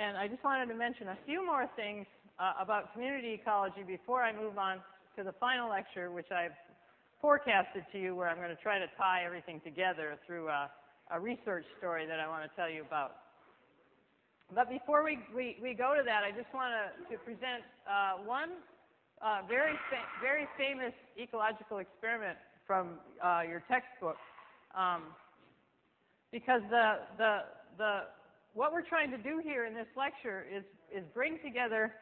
And I just wanted to mention a few more things about community ecology before I move on to the final lecture, which I've forecasted to you, where I'm going to try to tie everything together through a research story that I want to tell you about. But before we go to that, I just want to present one very famous ecological experiment from your textbook, because what we're trying to do here in this lecture is bring together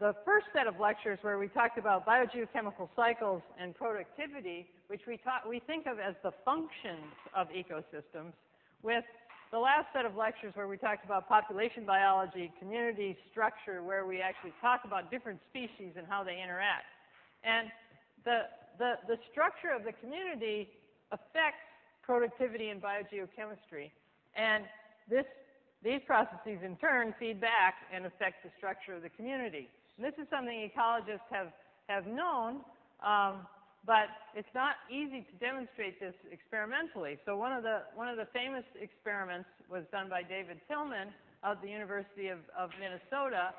the first set of lectures where we talked about biogeochemical cycles and productivity, which we think of as the functions of ecosystems, with the last set of lectures where we talked about population biology, community structure, where we actually talk about different species and how they interact. And the structure of the community affects productivity and biogeochemistry. And these processes, in turn, feed back and affect the structure of the community. And this is something ecologists have known, but it's not easy to demonstrate this experimentally. So one of the famous experiments was done by David Tillman of the University of Minnesota,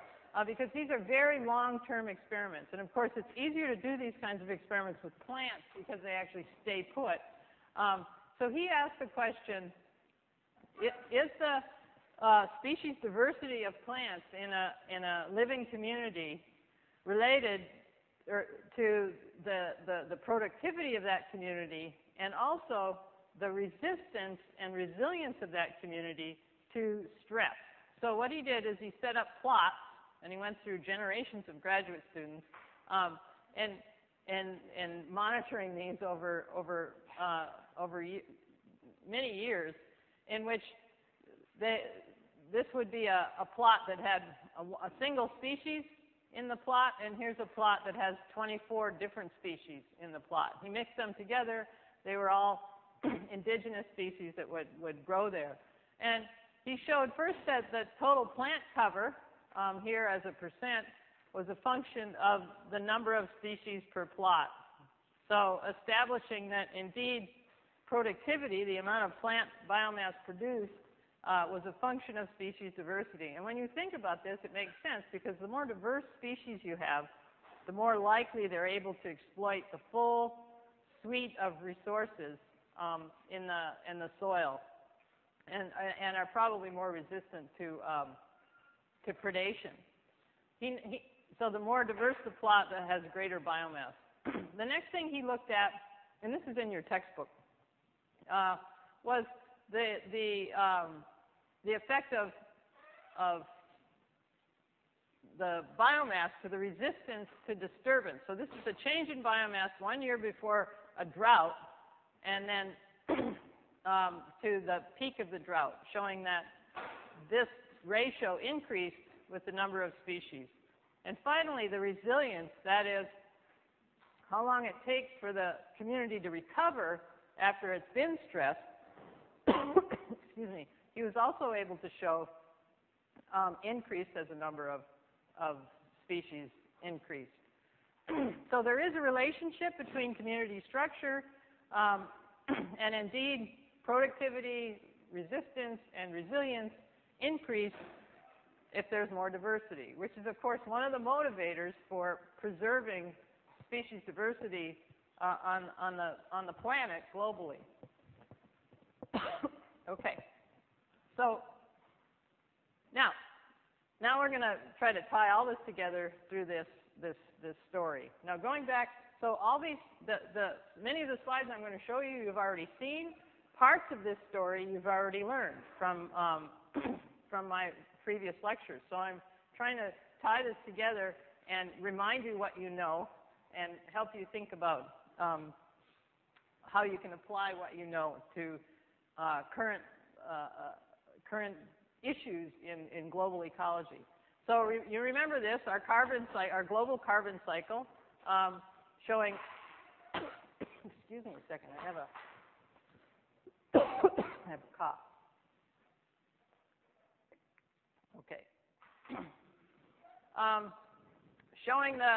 because these are very long-term experiments. And of course, it's easier to do these kinds of experiments with plants because they actually stay put. So he asked the question, is the species diversity of plants in a living community related to the productivity of that community, and also the resistance and resilience of that community to stress? So what he did is he set up plots, and he went through generations of graduate students, and monitoring these over many years, in which this would be a plot that had a single species in the plot, and here's a plot that has 24 different species in the plot. He mixed them together. They were all indigenous species that would grow there. And he showed first that the total plant cover, here as a percent, was a function of the number of species per plot. So establishing that indeed productivity, the amount of plant biomass produced, was a function of species diversity. And when you think about this, it makes sense, because the more diverse species you have, the more likely they're able to exploit the full suite of resources in the soil, and are probably more resistant to predation. So the more diverse the plot, that has greater biomass. The next thing he looked at, and this is in your textbook, was the effect of the biomass to the resistance to disturbance. So this is a change in biomass 1 year before a drought, and then to the peak of the drought, showing that this ratio increased with the number of species. And finally, the resilience, that is, how long it takes for the community to recover after it's been stressed. Excuse me. He was also able to show increase as the number of species increased. So there is a relationship between community structure and indeed productivity, resistance, and resilience increase if there's more diversity, which is, of course, one of the motivators for preserving species diversity on the planet globally. Okay, so now we're going to try to tie all this together through this story. Now, going back, so all these many of the slides I'm going to show you, you've already seen. Parts of this story you've already learned from my previous lectures. So I'm trying to tie this together and remind you what you know, and help you think about how you can apply what you know to current issues in global ecology. So you remember this, our global carbon cycle, showing, excuse me a second, I have a cough. Okay. Showing the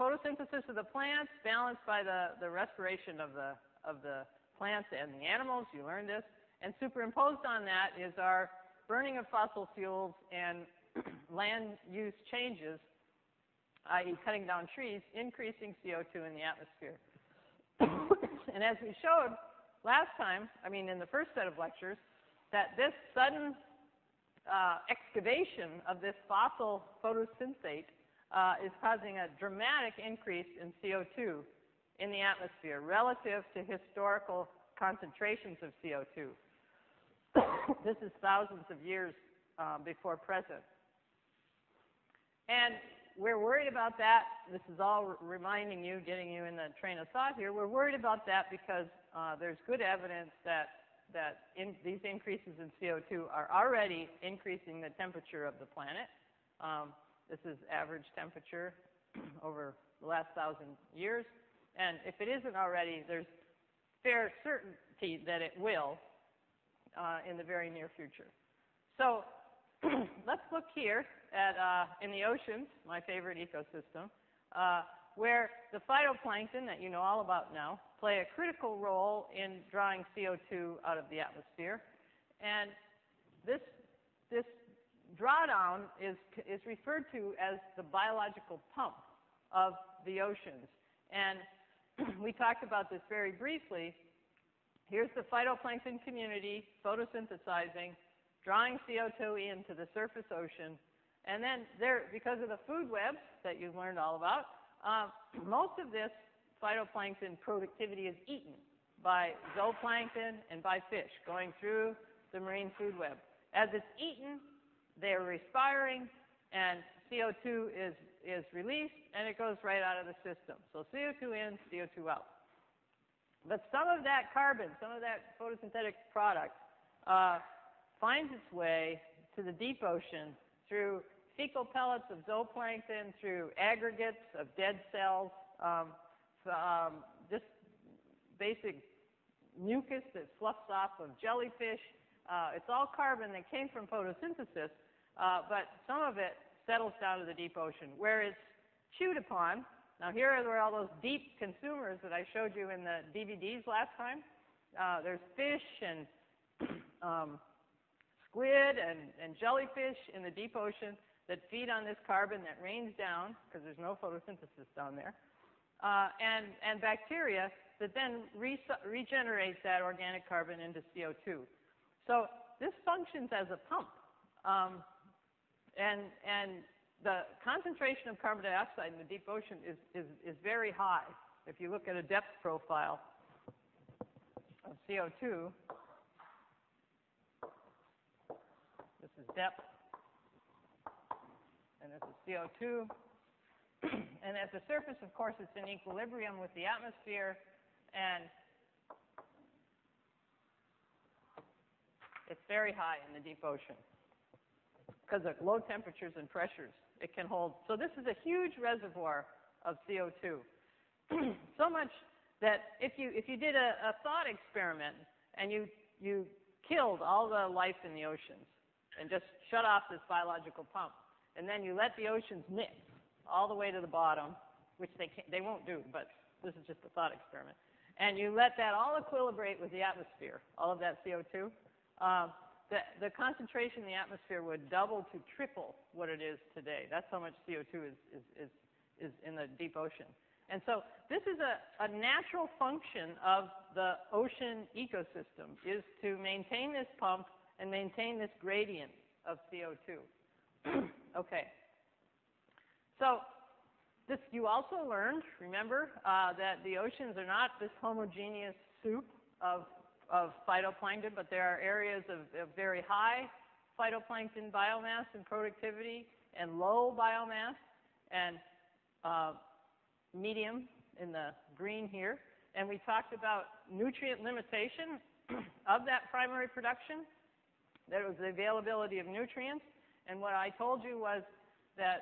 photosynthesis of the plants balanced by the respiration of the plants and the animals, you learned this, and superimposed on that is our burning of fossil fuels and land use changes, i.e. cutting down trees, increasing CO2 in the atmosphere. And as we showed last time, I mean in the first set of lectures, that this sudden excavation of this fossil photosynthate is causing a dramatic increase in CO2 in the atmosphere relative to historical concentrations of CO2. This is thousands of years before present. And we're worried about that. This is all reminding you, getting you in the train of thought here. We're worried about that because there's good evidence that these increases in CO2 are already increasing the temperature of the planet. This is average temperature over the last 1,000 years. And if it isn't already, there's fair certainty that it will in the very near future. So let's look here at in the oceans, my favorite ecosystem, where the phytoplankton that you know all about now play a critical role in drawing CO2 out of the atmosphere. And this drawdown is referred to as the biological pump of the oceans. And we talked about this very briefly. Here's the phytoplankton community photosynthesizing, drawing CO2 into the surface ocean. And then there, because of the food webs that you've learned all about, most of this phytoplankton productivity is eaten by zooplankton and by fish going through the marine food web. As it's eaten, they're respiring, and CO2 is released, and it goes right out of the system. So CO2 in, CO2 out. But some of that carbon, some of that photosynthetic product, finds its way to the deep ocean through fecal pellets of zooplankton, through aggregates of dead cells, just basic mucus that fluffs off of jellyfish. It's all carbon that came from photosynthesis, but some of it settles down to the deep ocean where it's chewed upon. Now here are where all those deep consumers that I showed you in the DVDs last time. There's fish and squid and jellyfish in the deep ocean that feed on this carbon that rains down, because there's no photosynthesis down there, and bacteria that then regenerates that organic carbon into CO2. So this functions as a pump. And the concentration of carbon dioxide in the deep ocean is very high. If you look at a depth profile of CO2, this is depth, and this is CO2. And at the surface, of course, it's in equilibrium with the atmosphere, and it's very high in the deep ocean because of low temperatures and pressures it can hold. So this is a huge reservoir of CO2. So much that if you did a thought experiment and you killed all the life in the oceans and just shut off this biological pump, and then you let the oceans mix all the way to the bottom, which they won't do, but this is just a thought experiment, and you let that all equilibrate with the atmosphere, all of that CO2, the concentration in the atmosphere would double to triple what it is today. That's how much CO2 is in the deep ocean. And so this is a natural function of the ocean ecosystem, is to maintain this pump and maintain this gradient of CO2. Okay. So this, you also learned, remember, that the oceans are not this homogeneous soup of phytoplankton, but there are areas of very high phytoplankton biomass and productivity and low biomass and medium in the green here. And we talked about nutrient limitation of that primary production, that it was the availability of nutrients. And what I told you was that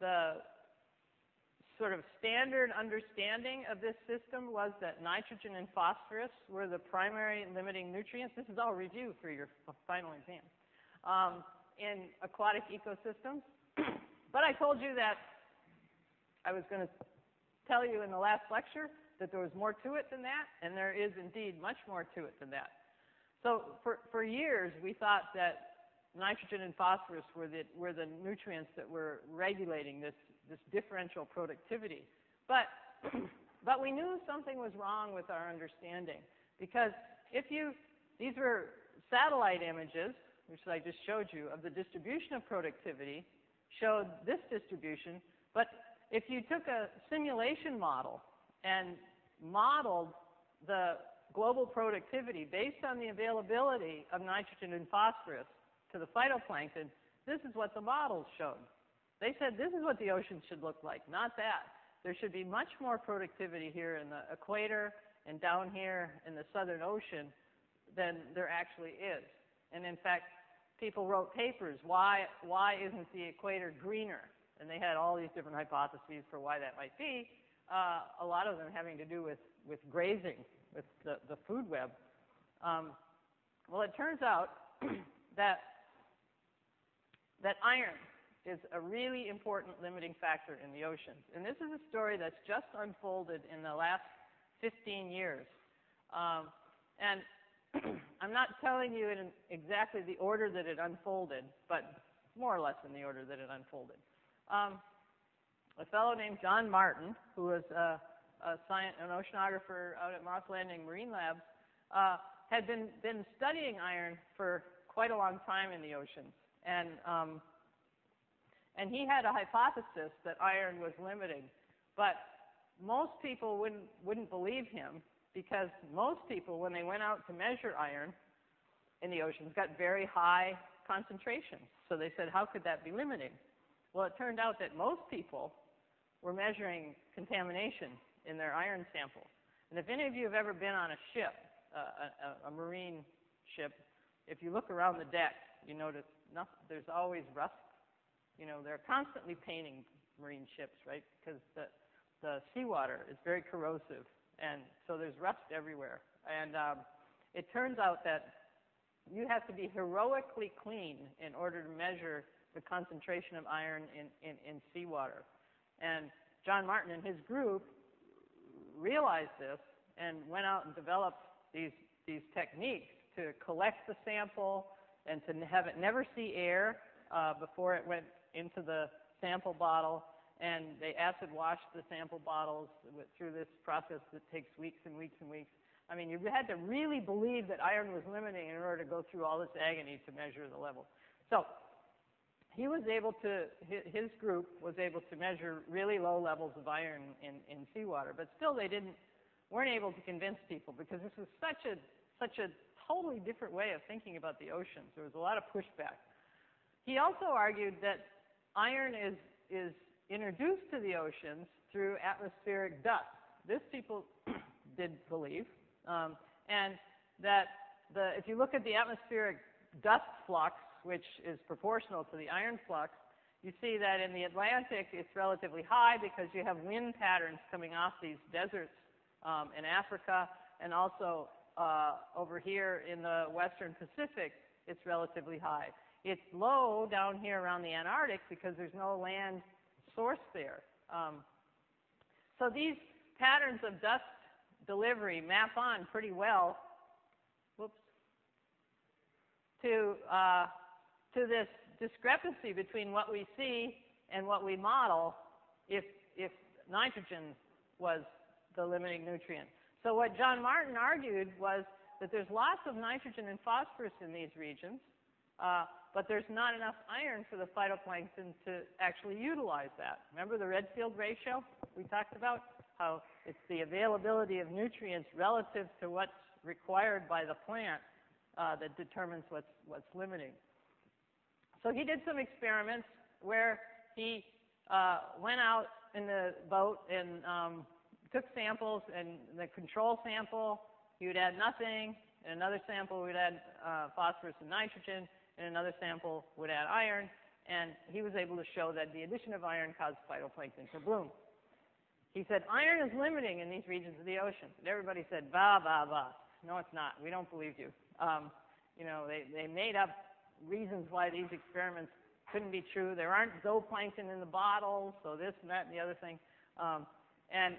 the sort of standard understanding of this system was that nitrogen and phosphorus were the primary limiting nutrients. This is all review for your final exam in aquatic ecosystems. But I told you that I was going to tell you in the last lecture that there was more to it than that, and there is indeed much more to it than that. So for years, we thought that nitrogen and phosphorus were the nutrients that were regulating this differential productivity. But we knew something was wrong with our understanding, because these were satellite images, which I just showed you, of the distribution of productivity, showed this distribution. But if you took a simulation model and modeled the global productivity based on the availability of nitrogen and phosphorus to the phytoplankton, this is what the models showed. They said this is what the ocean should look like, not that. There should be much more productivity here in the equator and down here in the Southern Ocean than there actually is. And in fact, people wrote papers, why isn't the equator greener? And they had all these different hypotheses for why that might be, a lot of them having to do with grazing, with the food web. Well, it turns out that iron is a really important limiting factor in the oceans. And this is a story that's just unfolded in the last 15 years. And I'm not telling you in exactly the order that it unfolded, but more or less in the order that it unfolded. A fellow named John Martin, who was an oceanographer out at Moss Landing Marine Labs, had been studying iron for quite a long time in the oceans. And he had a hypothesis that iron was limiting, but most people wouldn't believe him, because most people, when they went out to measure iron in the oceans, got very high concentrations. So they said, how could that be limiting? Well, it turned out that most people were measuring contamination in their iron samples. And if any of you have ever been on a ship, a marine ship, if you look around the deck, you notice there's always rust. You know, they're constantly painting marine ships, right? Because the seawater is very corrosive, and so there's rust everywhere. And it turns out that you have to be heroically clean in order to measure the concentration of iron in seawater. And John Martin and his group realized this and went out and developed these techniques to collect the sample and to have it never see air before it went into the sample bottle, and they acid washed the sample bottles through this process that takes weeks and weeks and weeks. I mean, you had to really believe that iron was limiting in order to go through all this agony to measure the level. So he was able to, his group was able to measure really low levels of iron in seawater, but still they weren't able to convince people, because this was such a totally different way of thinking about the oceans. There was a lot of pushback. He also argued that iron is introduced to the oceans through atmospheric dust. This people did believe, and that if you look at the atmospheric dust flux, which is proportional to the iron flux, you see that in the Atlantic it's relatively high because you have wind patterns coming off these deserts in Africa, and also over here in the Western Pacific it's relatively high. It's low down here around the Antarctic because there's no land source there. So these patterns of dust delivery map on pretty well, to this discrepancy between what we see and what we model if nitrogen was the limiting nutrient. So what John Martin argued was that there's lots of nitrogen and phosphorus in these regions, but there's not enough iron for the phytoplankton to actually utilize that. Remember the Redfield ratio we talked about? How it's the availability of nutrients relative to what's required by the plant that determines what's limiting. So he did some experiments where he went out in the boat and took samples, and the control sample, he would add nothing. In another sample, we'd add phosphorus and nitrogen. In another sample, would add iron. And he was able to show that the addition of iron caused phytoplankton to bloom. He said, iron is limiting in these regions of the ocean. And everybody said, bah, bah, bah. No, it's not. We don't believe you. You know, they made up reasons why these experiments couldn't be true. There aren't zooplankton in the bottle, so this and that and the other thing. And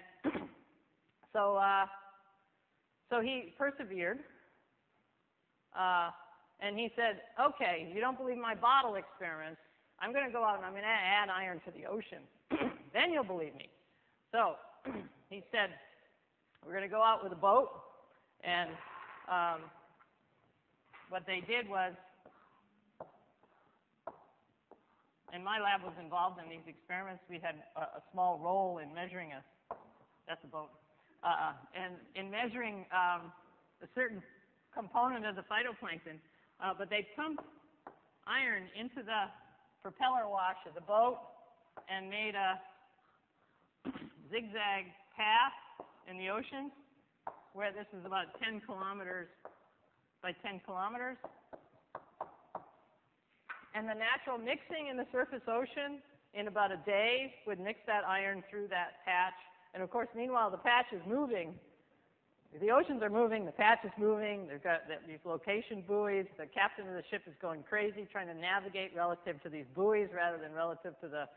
so he persevered. And he said, okay, you don't believe my bottle experiments. I'm going to go out and I'm going to add iron to the ocean. Then you'll believe me. So he said, we're going to go out with a boat. And what they did was, and my lab was involved in these experiments. We had a small role in measuring a, that's a boat, and in measuring a certain component of the phytoplankton. But they pumped iron into the propeller wash of the boat and made a zigzag path in the ocean where this is about 10 kilometers by 10 kilometers. And the natural mixing in the surface ocean in about a day would mix that iron through that patch. And of course, meanwhile, the patch is moving. The oceans are moving, the patch is moving, they've got these location buoys, the captain of the ship is going crazy trying to navigate relative to these buoys rather than relative to the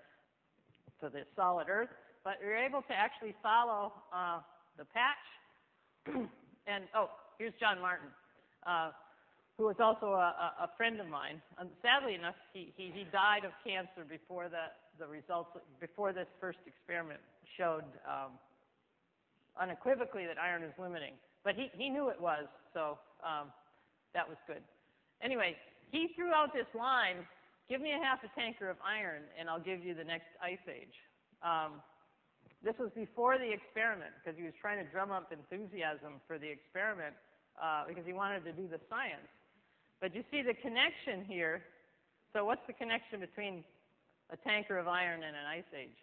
solid earth. But you're able to actually follow the patch. And, oh, here's John Martin, who was also a friend of mine. And sadly enough, he died of cancer before the results, before this first experiment showed unequivocally that iron is limiting. But he knew it was, so that was good. Anyway, he threw out this line, give me a half a tanker of iron and I'll give you the next ice age. This was before the experiment because he was trying to drum up enthusiasm for the experiment because he wanted to do the science. But you see the connection here. So what's the connection between a tanker of iron and an ice age?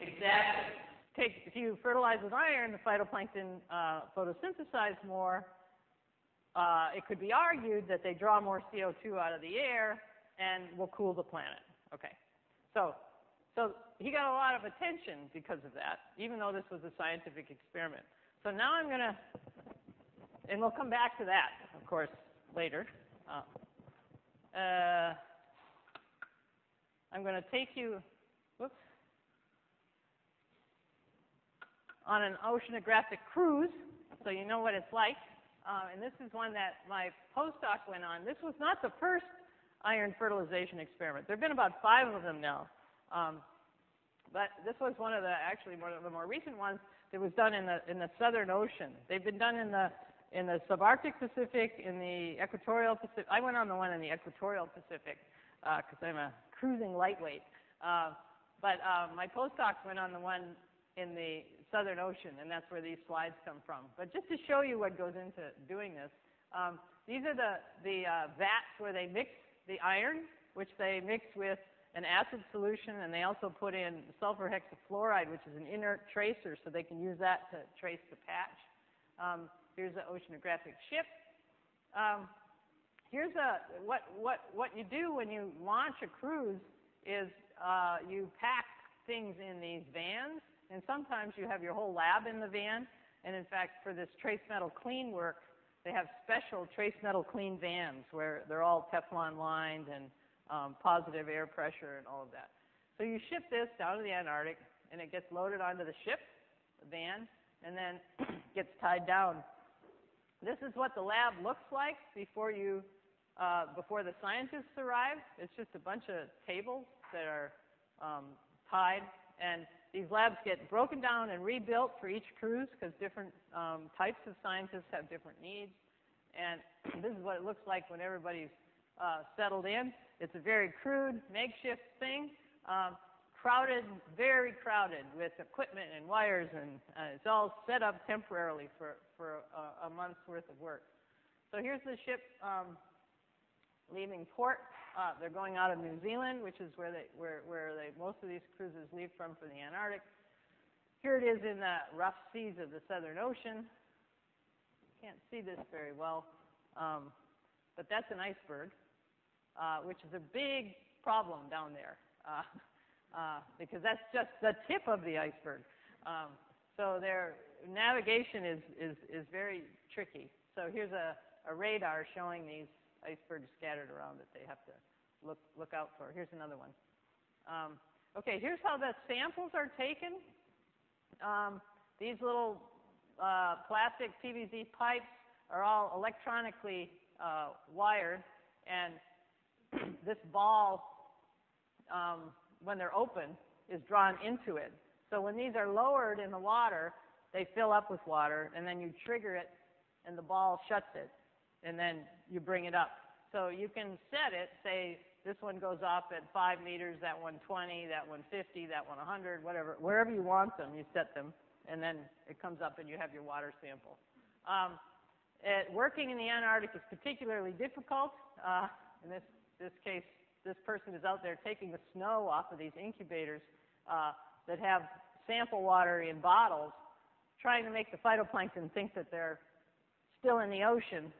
Exactly. If you fertilize with iron, the phytoplankton photosynthesize more. It could be argued that they draw more CO2 out of the air and will cool the planet. Okay. So he got a lot of attention because of that, even though this was a scientific experiment. So now I'm going to, and we'll come back to that, of course, later. I'm going to take you, whoops, on an oceanographic cruise, so you know what it's like. And this is one that my postdoc went on. This was not the first iron fertilization experiment. There have been about 5 of them now. But this was one of the, actually one of the more recent ones that was done in the Southern Ocean. They've been done in the subarctic Pacific, in the equatorial Pacific. I went on the one in the equatorial Pacific because I'm a cruising lightweight. But my postdoc went on the one in the Southern Ocean, and that's where these slides come from. But just to show you what goes into doing this, these are the vats where they mix the iron, which they mix with an acid solution, and they also put in sulfur hexafluoride, which is an inert tracer, so they can use that to trace the patch. Here's the oceanographic ship. Here's what you do when you launch a cruise is you pack things in these vans. And sometimes you have your whole lab in the van. And in fact, for this trace metal clean work, they have special trace metal clean vans where they're all Teflon lined and positive air pressure and all of that. So you ship this down to the Antarctic, and it gets loaded onto the ship, the van, and then gets tied down. This is what the lab looks like before the scientists arrive. It's just a bunch of tables that are tied. And these labs get broken down and rebuilt for each cruise because different types of scientists have different needs. And this is what it looks like when everybody's settled in. It's a very crude, makeshift thing, crowded, very crowded with equipment and wires, and it's all set up temporarily for a month's worth of work. So here's the ship leaving port. They're going out of New Zealand, which is where most of these cruises leave from for the Antarctic. Here it is in the rough seas of the Southern Ocean. Can't see this very well, but that's an iceberg, which is a big problem down there because that's just the tip of the iceberg. So their navigation is very tricky. So here's a radar showing these icebergs scattered around that they have to look out for. Here's another one. Okay, here's how the samples are taken. These little plastic PVZ pipes are all electronically wired, and this ball, when they're open, is drawn into it. So when these are lowered in the water, they fill up with water, and then you trigger it, and the ball shuts it, and then you bring it up. So you can set it, say, this one goes off at 5 meters, that one 20, that one 50, that one 100, whatever, wherever you want them, you set them, and then it comes up and you have your water sample. Working in the Antarctic is particularly difficult. In this case, this person is out there taking the snow off of these incubators that have sample water in bottles, trying to make the phytoplankton think that they're still in the ocean,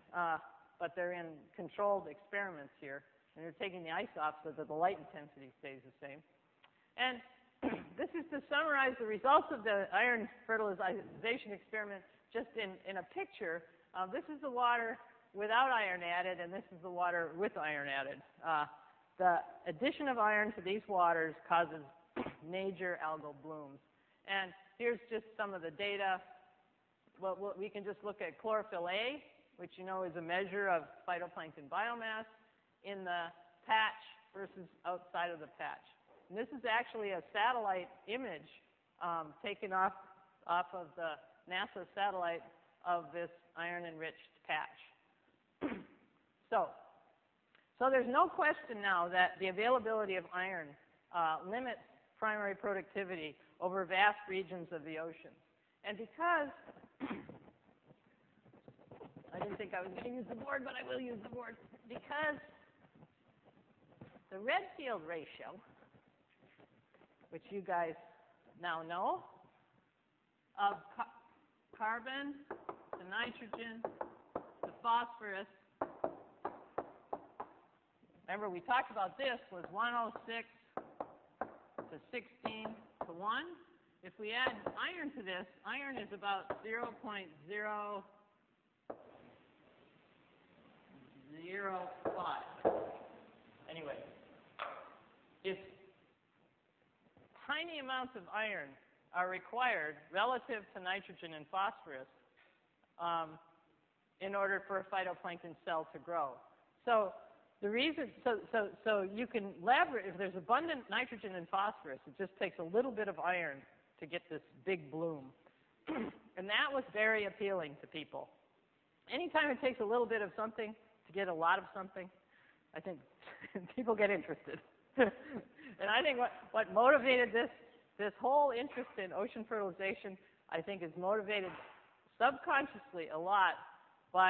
but they're in controlled experiments here, and they're taking the ice off so that the light intensity stays the same. And this is to summarize the results of the iron fertilization experiment just in a picture. This is the water without iron added, and this is the water with iron added. The addition of iron to these waters causes major algal blooms. And here's just some of the data. Well, we can just look at chlorophyll A, which you know is a measure of phytoplankton biomass, in the patch versus outside of the patch. And this is actually a satellite image taken off of the NASA satellite of this iron-enriched patch. So there's no question now that the availability of iron limits primary productivity over vast regions of the ocean. And because I didn't think I was going to use the board, but I will use the board, because the Redfield ratio, which you guys now know, of carbon to nitrogen to phosphorus, remember we talked about this, was 106 to 16 to 1. If we add iron to this, iron is about 0.005. Anyway, if tiny amounts of iron are required relative to nitrogen and phosphorus in order for a phytoplankton cell to grow. So the reason, so you can leverage, if there's abundant nitrogen and phosphorus, it just takes a little bit of iron to get this big bloom. And that was very appealing to people. Anytime it takes a little bit of something to get a lot of something, I think people get interested. And I think what motivated this whole interest in ocean fertilization, I think, is motivated subconsciously a lot by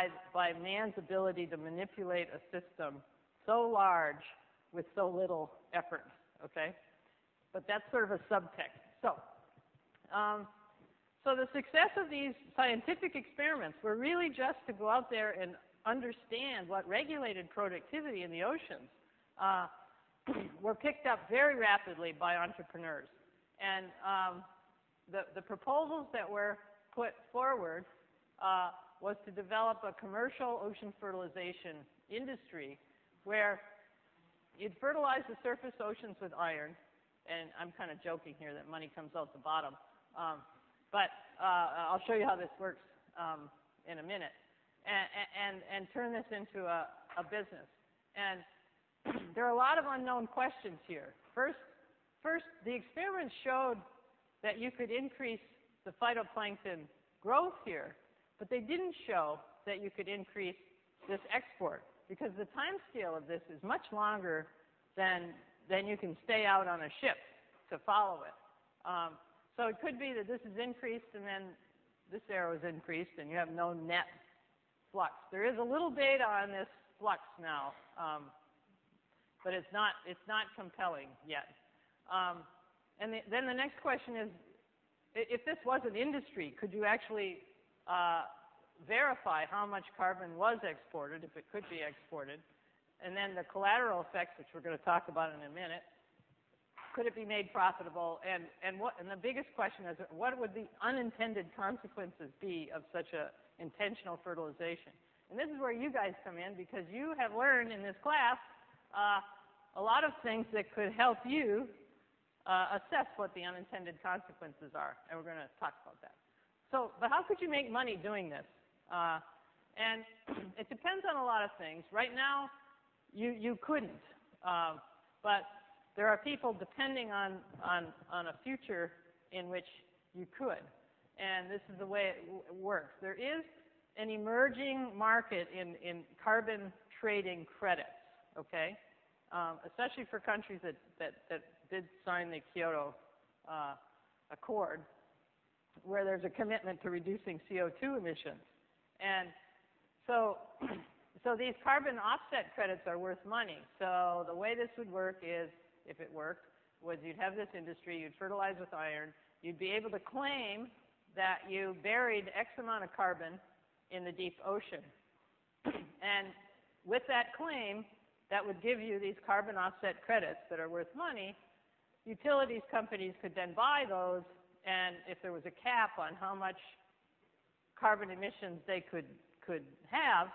man's ability to manipulate a system so large with so little effort, okay? But that's sort of a subtext. So the success of these scientific experiments were really just to go out there and understand what regulated productivity in the oceans were picked up very rapidly by entrepreneurs. And the proposals that were put forward was to develop a commercial ocean fertilization industry where you'd fertilize the surface oceans with iron. And I'm kind of joking here that money comes out the bottom. But I'll show you how this works in a minute. And turn this into a business. And there are a lot of unknown questions here. First, the experiments showed that you could increase the phytoplankton growth here, but they didn't show that you could increase this export, because the time scale of this is much longer than you can stay out on a ship to follow it. So it could be that this is increased and then this arrow is increased and you have no net flux. There is a little data on this flux now, but it's not compelling yet. And then the next question is, if this was an industry, could you actually verify how much carbon was exported, if it could be exported? And then the collateral effects, which we're going to talk about in a minute, could it be made profitable? And the biggest question is, what would the unintended consequences be of such a intentional fertilization? And this is where you guys come in, because you have learned in this class a lot of things that could help you assess what the unintended consequences are, and we're going to talk about that. So, but how could you make money doing this? And it depends on a lot of things. Right now, you couldn't. But there are people depending on a future in which you could. And this is the way it works. There is an emerging market in carbon trading credits, okay? Especially for countries that did sign the Kyoto Accord, where there's a commitment to reducing CO2 emissions. And so these carbon offset credits are worth money. So the way this would work is, if it worked, was you'd have this industry, you'd fertilize with iron, you'd be able to claim that you buried X amount of carbon in the deep ocean. And with that claim, that would give you these carbon offset credits that are worth money. Utilities companies could then buy those, and if there was a cap on how much carbon emissions they could have,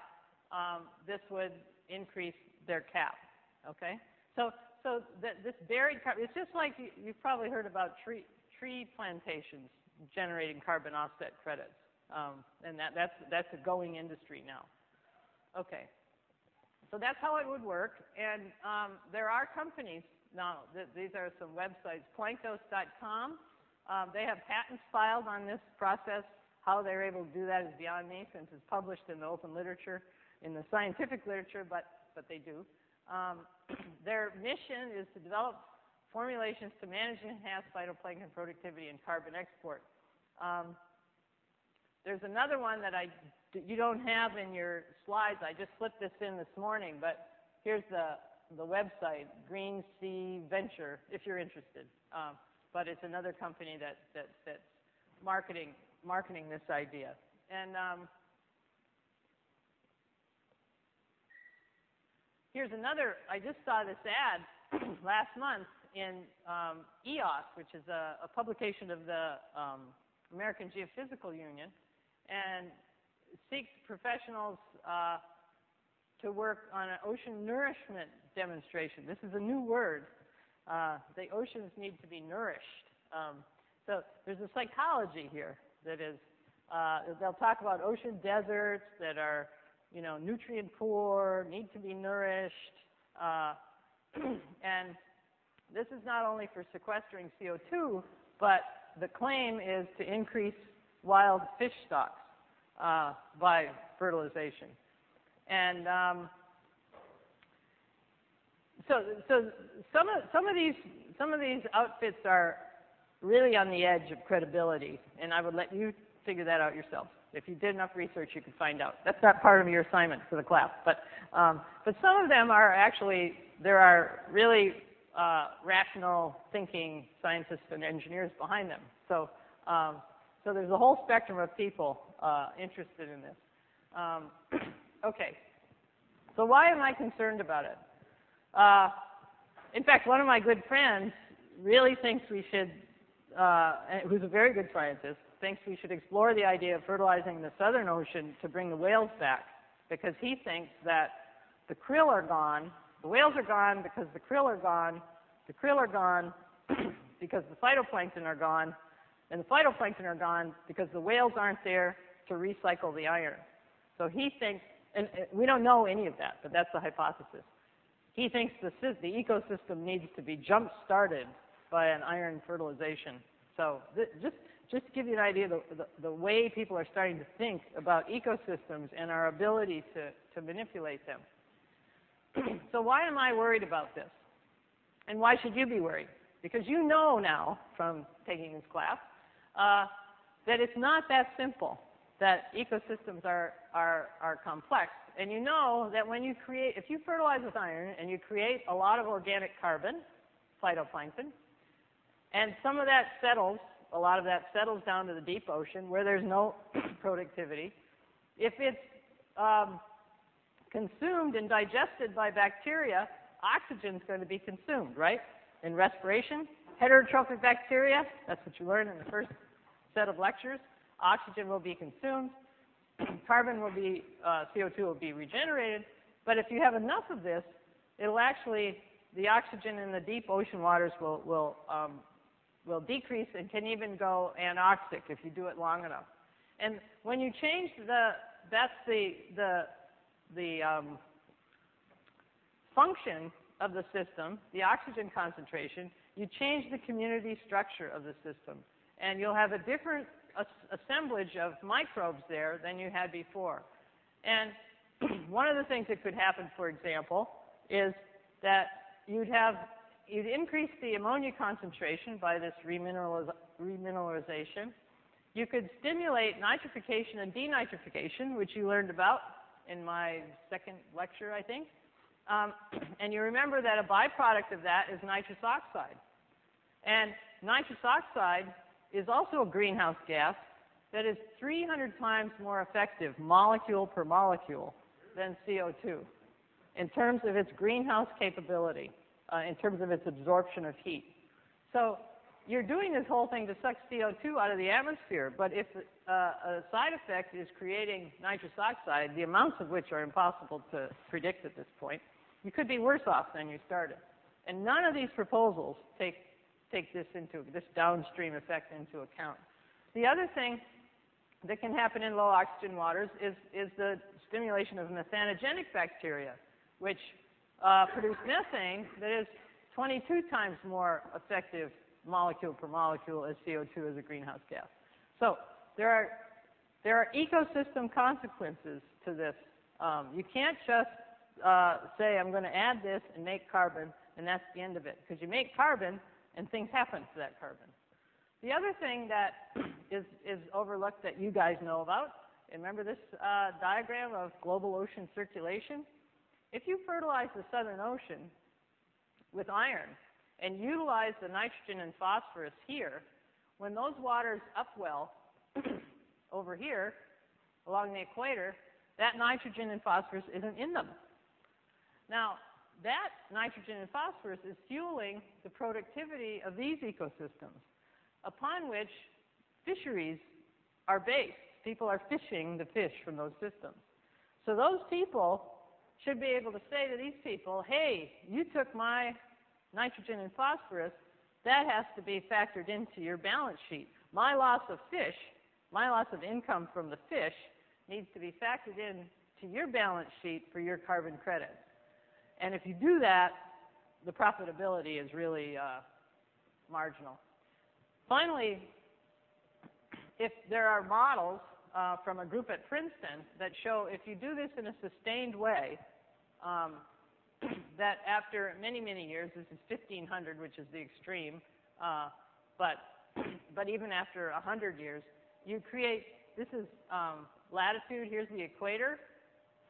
this would increase their cap, okay? So this buried carbon, it's just like you've probably heard about tree plantations generating carbon offset credits. And that's a going industry now. Okay, so that's how it would work. And there are companies now. These are some websites. Planktos.com. They have patents filed on this process. How they're able to do that is beyond me, since it's published in the open literature, in the scientific literature. But they do. Their mission is to develop formulations to manage and enhance phytoplankton productivity and carbon export. There's another one that you don't have in your slides. I just slipped this in this morning, but here's the website, Green Sea Venture, if you're interested. But it's another company that's marketing this idea. And here's another. I just saw this ad last month in EOS, which is a publication of the American Geophysical Union, and seeks professionals to work on an ocean nourishment demonstration. This is a new word. The oceans need to be nourished. So there's a psychology here that is, they'll talk about ocean deserts that are, nutrient poor, need to be nourished. And this is not only for sequestering CO2, but the claim is to increase wild fish stocks by fertilization. And so some of these outfits are really on the edge of credibility, and I would let you figure that out yourself. If you did enough research, you could find out. That's not part of your assignment for the class, but some of them are actually, there are really rational thinking scientists and engineers behind them. So there's a whole spectrum of people interested in this. Okay, so why am I concerned about it? In fact, one of my good friends really thinks we should, who's a very good scientist, thinks we should explore the idea of fertilizing the Southern Ocean to bring the whales back, because he thinks that the krill are gone. The whales are gone because the krill are gone. The krill are gone because the phytoplankton are gone. And the phytoplankton are gone because the whales aren't there to recycle the iron. So he thinks, and we don't know any of that, but that's the hypothesis. He thinks the ecosystem needs to be jump-started by an iron fertilization. So just to give you an idea of the way people are starting to think about ecosystems and our ability to manipulate them. So why am I worried about this? And why should you be worried? Because you know now from taking this class that it's not that simple, that ecosystems are complex. And you know that when you create, if you fertilize with iron and you create a lot of organic carbon, phytoplankton, and some of that settles, a lot of that settles down to the deep ocean where there's no productivity, if it's consumed and digested by bacteria, oxygen's going to be consumed, right? In respiration, heterotrophic bacteria, that's what you learned in the first set of lectures. Oxygen will be consumed, carbon will be, CO2 will be regenerated, but if you have enough of this, it'll actually, the oxygen in the deep ocean waters will decrease and can even go anoxic if you do it long enough. And when you change the, that's the function of the system, the oxygen concentration, you change the community structure of the system. And you'll have a different assemblage of microbes there than you had before. And one of the things that could happen, for example, is that you'd increase the ammonia concentration by this remineralization. You could stimulate nitrification and denitrification, which you learned about in my second lecture, I think. And you remember that a byproduct of that is nitrous oxide. And nitrous oxide is also a greenhouse gas that is 300 times more effective molecule per molecule than CO2 in terms of its greenhouse capability, in terms of its absorption of heat. So you're doing this whole thing to suck CO2 out of the atmosphere, but if a side effect is creating nitrous oxide, the amounts of which are impossible to predict at this point, you could be worse off than you started. And none of these proposals take this downstream effect into account. The other thing that can happen in low oxygen waters is the stimulation of methanogenic bacteria, which produce methane that is 22 times more effective molecule per molecule as CO2 as a greenhouse gas. So there are ecosystem consequences to this. You can't just say, I'm going to add this and make carbon, and that's the end of it. Because you make carbon, and things happen to that carbon. The other thing that is overlooked that you guys know about, and remember this diagram of global ocean circulation? If you fertilize the Southern Ocean with iron and utilize the nitrogen and phosphorus here, when those waters upwell over here along the equator, that nitrogen and phosphorus isn't in them. Now, that nitrogen and phosphorus is fueling the productivity of these ecosystems, upon which fisheries are based. People are fishing the fish from those systems. So those people should be able to say to these people, hey, you took my nitrogen and phosphorus, that has to be factored into your balance sheet. My loss of fish, my loss of income from the fish needs to be factored in to your balance sheet for your carbon credits. And if you do that, the profitability is really marginal. Finally, if there are models from a group at Princeton that show if you do this in a sustained way, that after many, many years, this is 1500, which is the extreme, but even after 100 years, you create, this is latitude, here's the equator,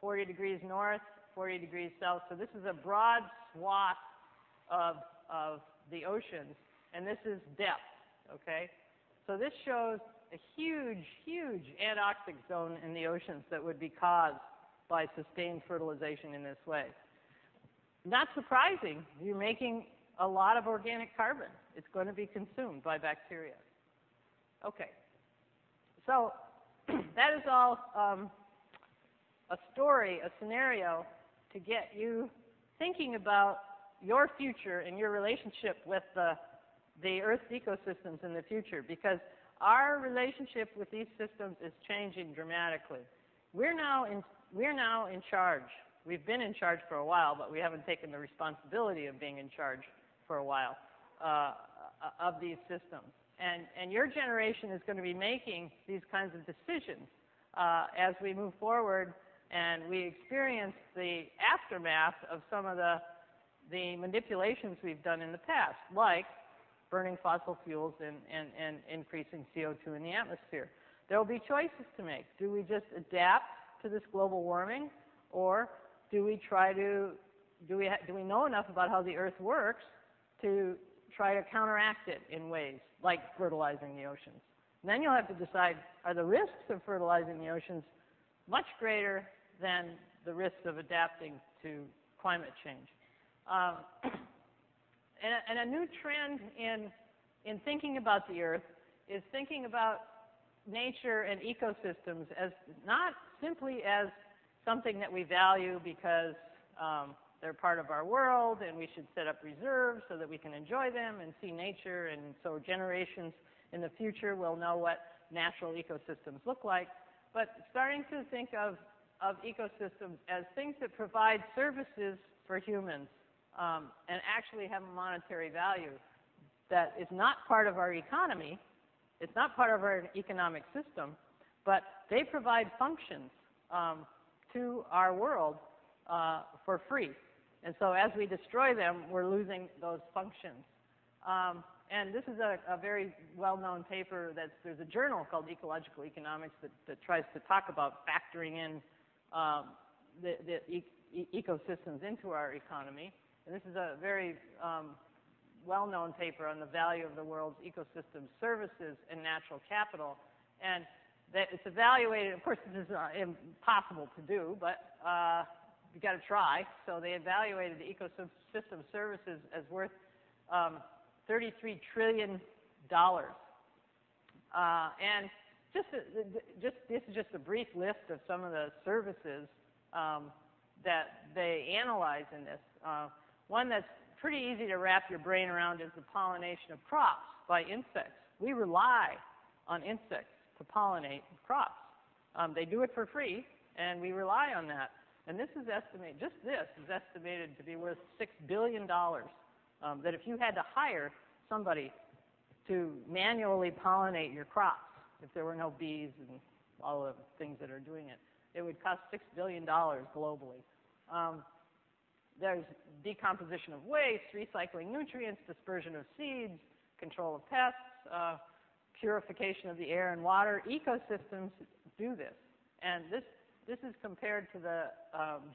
40 degrees north, 40 degrees south. So this is a broad swath of the oceans, and this is depth, okay? So this shows a huge, huge anoxic zone in the oceans that would be caused by sustained fertilization in this way. Not surprising, you're making a lot of organic carbon. It's going to be consumed by bacteria. Okay, so that is all a story, a scenario to get you thinking about your future and your relationship with the Earth's ecosystems in the future, because our relationship with these systems is changing dramatically. We're now in charge. We've been in charge for a while, but we haven't taken the responsibility of being in charge for a while of these systems. And your generation is going to be making these kinds of decisions as we move forward and we experience the aftermath of some of the manipulations we've done in the past, like burning fossil fuels and increasing CO2 in the atmosphere. There will be choices to make. Do we just adapt to this global warming, or do we know enough about how the Earth works to try to counteract it in ways like fertilizing the oceans? And then you'll have to decide, are the risks of fertilizing the oceans much greater than the risks of adapting to climate change? And a new trend in thinking about the Earth is thinking about nature and ecosystems as not simply as something that we value because they're part of our world and we should set up reserves so that we can enjoy them and see nature, and so generations in the future will know what natural ecosystems look like, but starting to think of ecosystems as things that provide services for humans and actually have a monetary value that is not part of our economy, it's not part of our economic system, but they provide functions to our world for free. And so as we destroy them, we're losing those functions. And this is a very well-known paper. There's a journal called Ecological Economics that tries to talk about factoring in the ecosystems into our economy. And this is a very well-known paper on the value of the world's ecosystem services and natural capital. And that it's evaluated. Of course, this is impossible to do, but you've got to try. So they evaluated the ecosystem services as worth $33 trillion. And this is just a brief list of some of the services that they analyze in this. One that's pretty easy to wrap your brain around is the pollination of crops by insects. We rely on insects to pollinate crops. They do it for free, and we rely on that. And this is estimated, just this is estimated to be worth $6 billion. That if you had to hire somebody to manually pollinate your crops, if there were no bees and all the things that are doing it, it would cost $6 billion globally. There's decomposition of waste, recycling nutrients, dispersion of seeds, control of pests, purification of the air and water. Ecosystems do this. And this is compared to the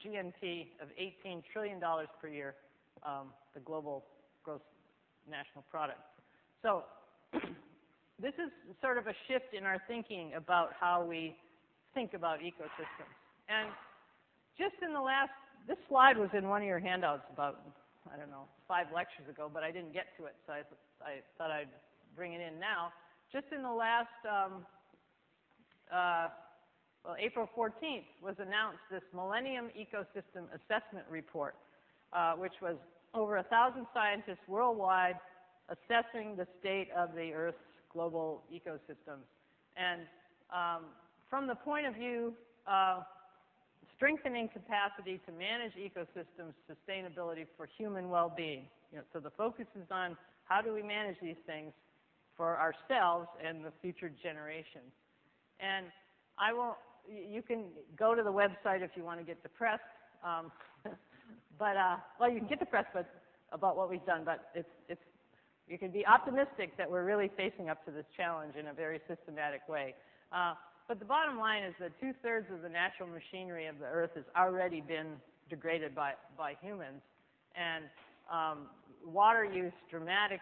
GNP of $18 trillion per year, the global gross national product. So this is sort of a shift in our thinking about how we think about ecosystems. And just in the last, this slide was in one of your handouts about, I don't know, 5 lectures ago, but I didn't get to it, so I thought I'd bring it in now. Just in the last, well, April 14th was announced this Millennium Ecosystem Assessment Report, which was over 1,000 scientists worldwide assessing the state of the Earth's global ecosystems. And from the point of view of strengthening capacity to manage ecosystems, sustainability for human well-being. You know, so the focus is on how do we manage these things for ourselves and the future generations. And I will, you can go to the website if you want to get depressed. But, well, you can get depressed about what we've done, but it's, you can be optimistic that we're really facing up to this challenge in a very systematic way. But the bottom line is that 2/3 of the natural machinery of the Earth has already been degraded by humans. And water use, dramatic,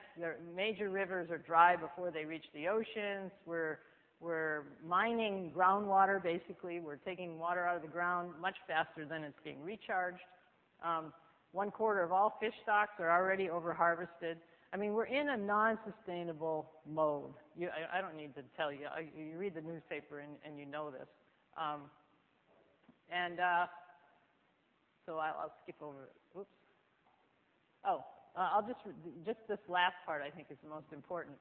major rivers are dry before they reach the oceans. We're mining groundwater, basically. We're taking water out of the ground much faster than it's being recharged. 1/4 of all fish stocks are already over-harvested. I mean, we're in a non-sustainable mode. I don't need to tell you. You read the newspaper and you know this. So I'll skip over it. Oops. Oh, I'll just this last part I think is the most important.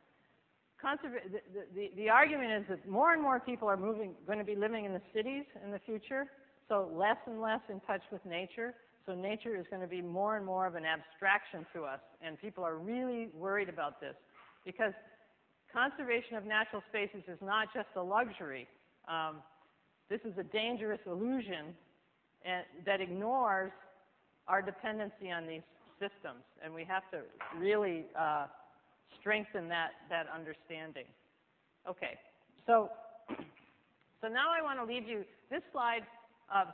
The argument is that more and more people are going to be living in the cities in the future, so less and less in touch with nature. So nature is going to be more and more of an abstraction to us, and people are really worried about this because conservation of natural spaces is not just a luxury. This is a dangerous illusion that ignores our dependency on these systems, and we have to really strengthen that understanding. Okay, so now I want to leave you this slide.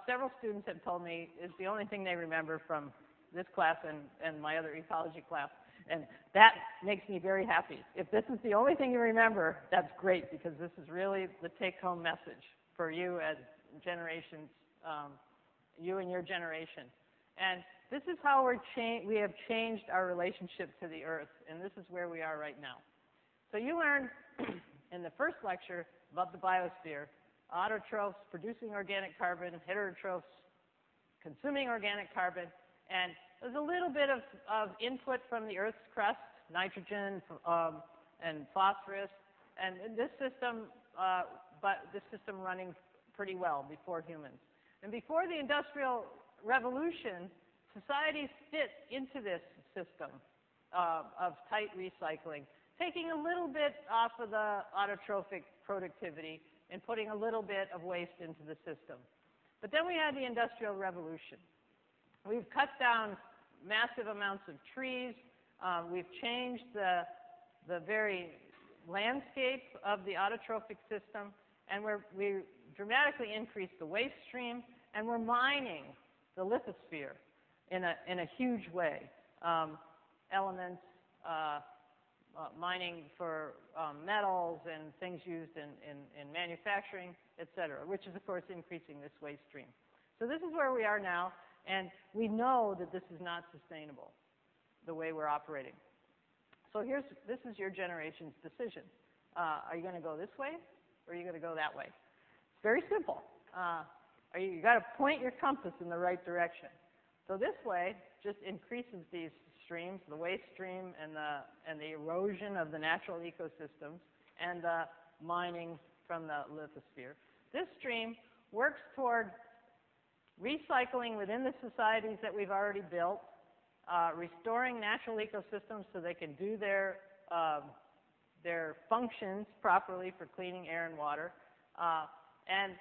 Several students have told me it's the only thing they remember from this class and my other ecology class, and that makes me very happy. If this is the only thing you remember, that's great, because this is really the take-home message for you as generations, you and your generation. And this is how we have changed our relationship to the Earth, and this is where we are right now. So you learned in the first lecture about the biosphere, autotrophs, producing organic carbon, heterotrophs, consuming organic carbon, and there's a little bit of input from the Earth's crust, nitrogen and phosphorus, and this system, but this system running pretty well before humans. And before the Industrial Revolution, societies fit into this system of tight recycling, taking a little bit off of the autotrophic productivity and putting a little bit of waste into the system. But then we had the Industrial Revolution. We've cut down massive amounts of trees. We've changed the very landscape of the autotrophic system, and we dramatically increased the waste stream, and we're mining the lithosphere in a huge way. Elements, mining for metals and things used in manufacturing, et cetera, which is, of course, increasing this waste stream. So this is where we are now, and we know that this is not sustainable, the way we're operating. So this is your generation's decision. Are you going to go this way, or are you going to go that way? It's very simple. You've got to point your compass in the right direction. So this way just increases these streams, the waste stream and the erosion of the natural ecosystems and the mining from the lithosphere. This stream works toward recycling within the societies that we've already built, restoring natural ecosystems so they can do their functions properly for cleaning air and water, and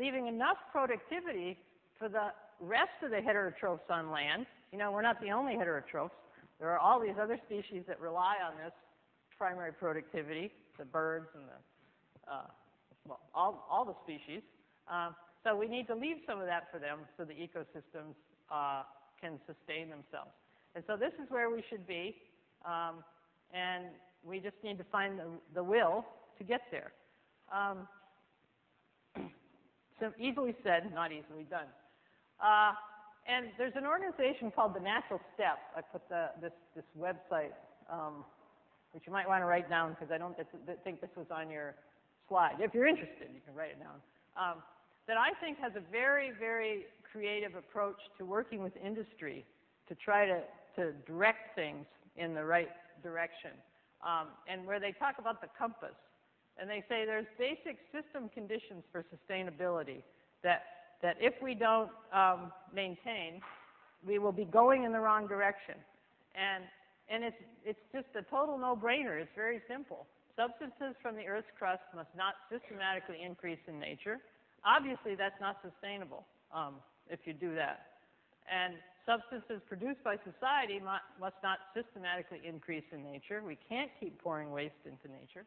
leaving enough productivity for the rest of the heterotrophs on land. You know, we're not the only heterotrophs. There are all these other species that rely on this primary productivity, the birds and the, well, all the species. So we need to leave some of that for them so the ecosystems can sustain themselves. And so this is where we should be, and we just need to find the will to get there. So easily said, not easily done. And there's an organization called the Natural Step. I put this website, which you might want to write down because I don't think this was on your slide. If you're interested, you can write it down. That I think has a very, very creative approach to working with industry to try to direct things in the right direction. And where they talk about the compass. And they say there's basic system conditions for sustainability that if we don't maintain, we will be going in the wrong direction. And it's just a total no-brainer. It's very simple. Substances from the Earth's crust must not systematically increase in nature. Obviously, that's not sustainable if you do that. And substances produced by society must not systematically increase in nature. We can't keep pouring waste into nature.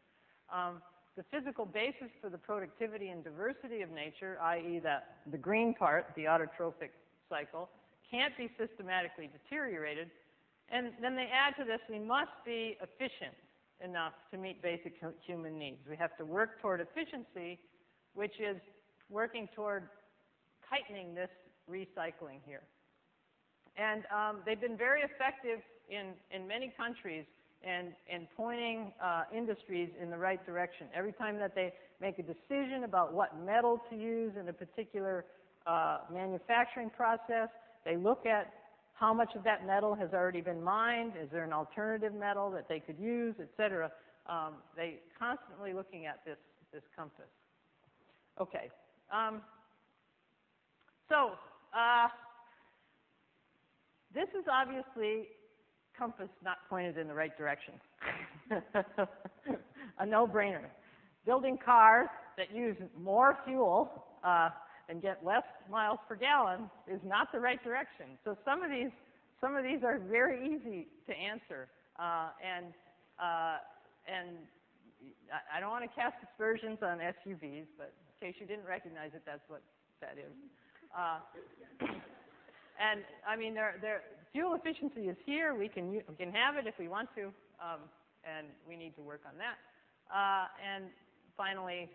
The physical basis for the productivity and diversity of nature, i.e. the green part, the autotrophic cycle, can't be systematically deteriorated. And then they add to this, we must be efficient enough to meet basic human needs. We have to work toward efficiency, which is working toward tightening this recycling here. And they've been very effective in many countries and pointing industries in the right direction. Every time that they make a decision about what metal to use in a particular manufacturing process, they look at how much of that metal has already been mined, is there an alternative metal that they could use, et cetera. They constantly looking at this compass. Okay. This is obviously compass not pointed in the right direction. A no-brainer. Building cars that use more fuel and get less miles per gallon is not the right direction. So some of these are very easy to answer, and I don't want to cast aspersions on SUVs, but in case you didn't recognize it, that's what that is. And I mean, fuel efficiency is here. We can have it if we want to, and we need to work on that. And finally,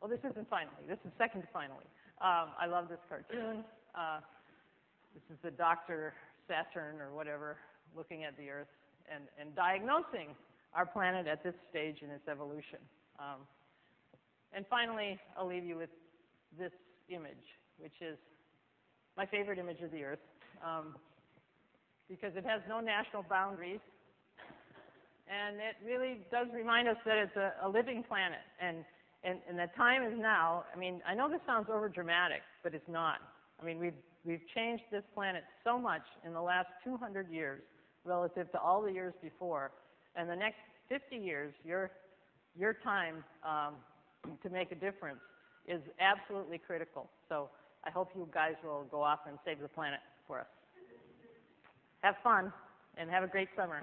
well, this isn't finally. This is second to finally. I love this cartoon. This is the Dr. Saturn or whatever looking at the Earth and diagnosing our planet at this stage in its evolution. And finally, I'll leave you with this image, which is my favorite image of the Earth, because it has no national boundaries. And it really does remind us that it's a living planet, and the time is now. I mean, I know this sounds overdramatic, but it's not. I mean, we've changed this planet so much in the last 200 years relative to all the years before, and the next 50 years, your time to make a difference is absolutely critical. So I hope you guys will go off and save the planet for us. Have fun, and have a great summer.